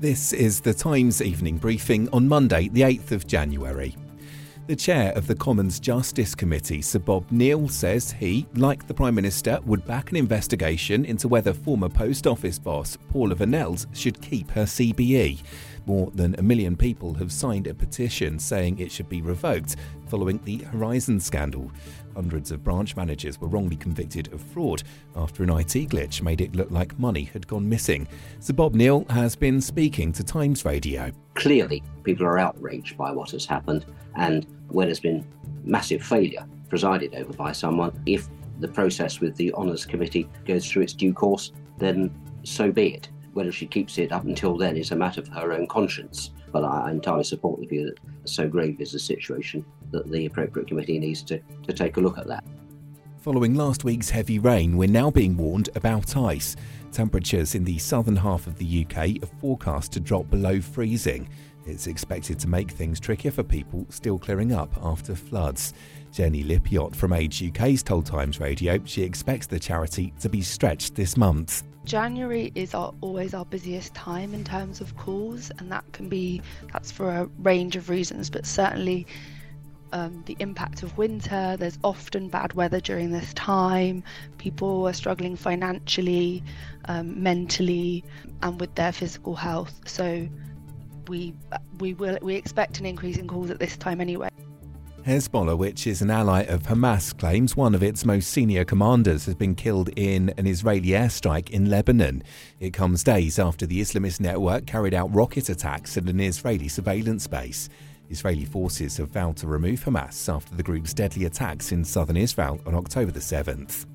This is the Times evening briefing on Monday, the 8th of January. The chair of the Commons Justice Committee, Sir Bob Neal, says he, like the Prime Minister, would back an investigation into whether former Post Office boss Paula Vennells should keep her CBE. More than 1 million people have signed a petition saying it should be revoked following the Horizon scandal. Hundreds of branch managers were wrongly convicted of fraud after an IT glitch made it look like money had gone missing. Sir Bob Neal has been speaking to Times Radio. Clearly, people are outraged by what has happened, and where there's been massive failure presided over by someone, if the process with the Honours Committee goes through its due course, then so be it. Whether she keeps it up until then is a matter of her own conscience. But I entirely support the view that so grave is the situation that the appropriate committee needs to take a look at that. Following last week's heavy rain, we're now being warned about ice. Temperatures in the southern half of the UK are forecast to drop below freezing. It's expected to make things trickier for people still clearing up after floods. Jenny Lippiott from Age UK's told Times Radio she expects the charity to be stretched this month. January is always our busiest time in terms of calls, and that's for a range of reasons, but certainly the impact of winter. There's often bad weather during this time. People are struggling financially, mentally, and with their physical health. So we expect an increase in calls at this time anyway. Hezbollah, which is an ally of Hamas, claims one of its most senior commanders has been killed in an Israeli airstrike in Lebanon. It comes days after the Islamist network carried out rocket attacks at an Israeli surveillance base. Israeli forces have vowed to remove Hamas after the group's deadly attacks in southern Israel on October the 7th.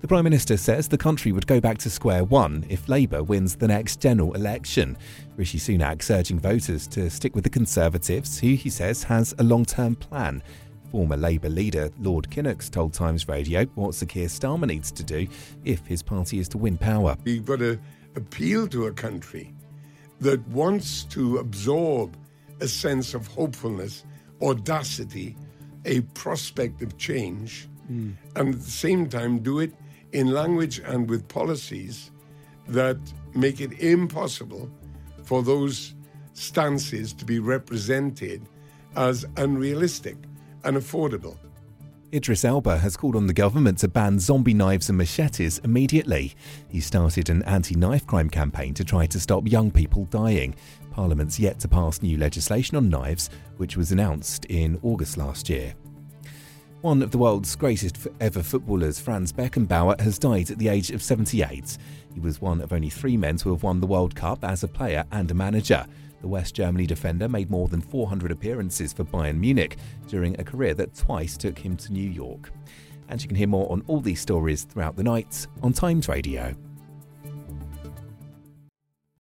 The Prime Minister says the country would go back to square one if Labour wins the next general election. Rishi Sunak's urging voters to stick with the Conservatives, who he says has a long-term plan. Former Labour leader Lord Kinnock's told Times Radio what Sir Keir Starmer needs to do if his party is to win power. We've got to appeal to a country that wants to absorb a sense of hopefulness, audacity, a prospect of change, and at the same time do it in language and with policies that make it impossible for those stances to be represented as unrealistic and unaffordable. Idris Elba has called on the government to ban zombie knives and machetes immediately. He started an anti-knife crime campaign to try to stop young people dying. Parliament's yet to pass new legislation on knives, which was announced in August last year. One of the world's greatest ever footballers, Franz Beckenbauer, has died at the age of 78. He was one of only three men to have won the World Cup as a player and a manager. The West Germany defender made more than 400 appearances for Bayern Munich during a career that twice took him to New York. And you can hear more on all these stories throughout the night on Times Radio.